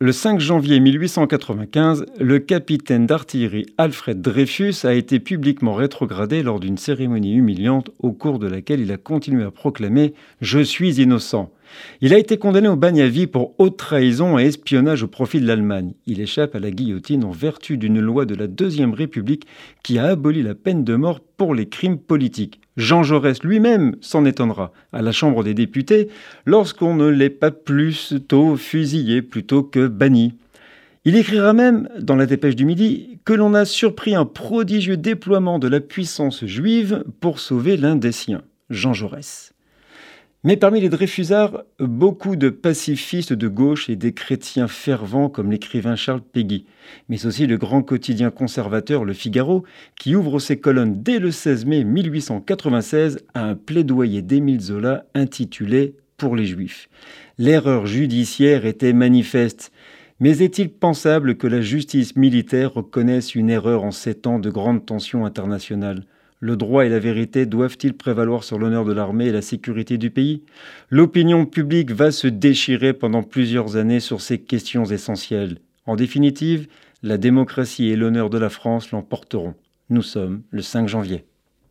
Le 5 janvier 1895, le capitaine d'artillerie Alfred Dreyfus a été publiquement rétrogradé lors d'une cérémonie humiliante au cours de laquelle il a continué à proclamer « Je suis innocent ». Il a été condamné au bagne à vie pour haute trahison et espionnage au profit de l'Allemagne. Il échappe à la guillotine en vertu d'une loi de la Deuxième République qui a aboli la peine de mort pour les crimes politiques. Jean Jaurès lui-même s'en étonnera à la Chambre des députés lorsqu'on ne l'est pas plus tôt fusillé plutôt que banni. Il écrira même, dans La Dépêche du Midi, que l'on a surpris un prodigieux déploiement de la puissance juive pour sauver l'un des siens, Jean Jaurès. Mais parmi les Dreyfusards, beaucoup de pacifistes de gauche et des chrétiens fervents comme l'écrivain Charles Péguy, mais aussi le grand quotidien conservateur Le Figaro, qui ouvre ses colonnes dès le 16 mai 1896 à un plaidoyer d'Émile Zola intitulé « Pour les Juifs ». L'erreur judiciaire était manifeste, mais est-il pensable que la justice militaire reconnaisse une erreur en ces temps de grandes tensions internationales ? Le droit et la vérité doivent-ils prévaloir sur l'honneur de l'armée et la sécurité du pays ? L'opinion publique va se déchirer pendant plusieurs années sur ces questions essentielles. En définitive, la démocratie et l'honneur de la France l'emporteront. Nous sommes le 5 janvier.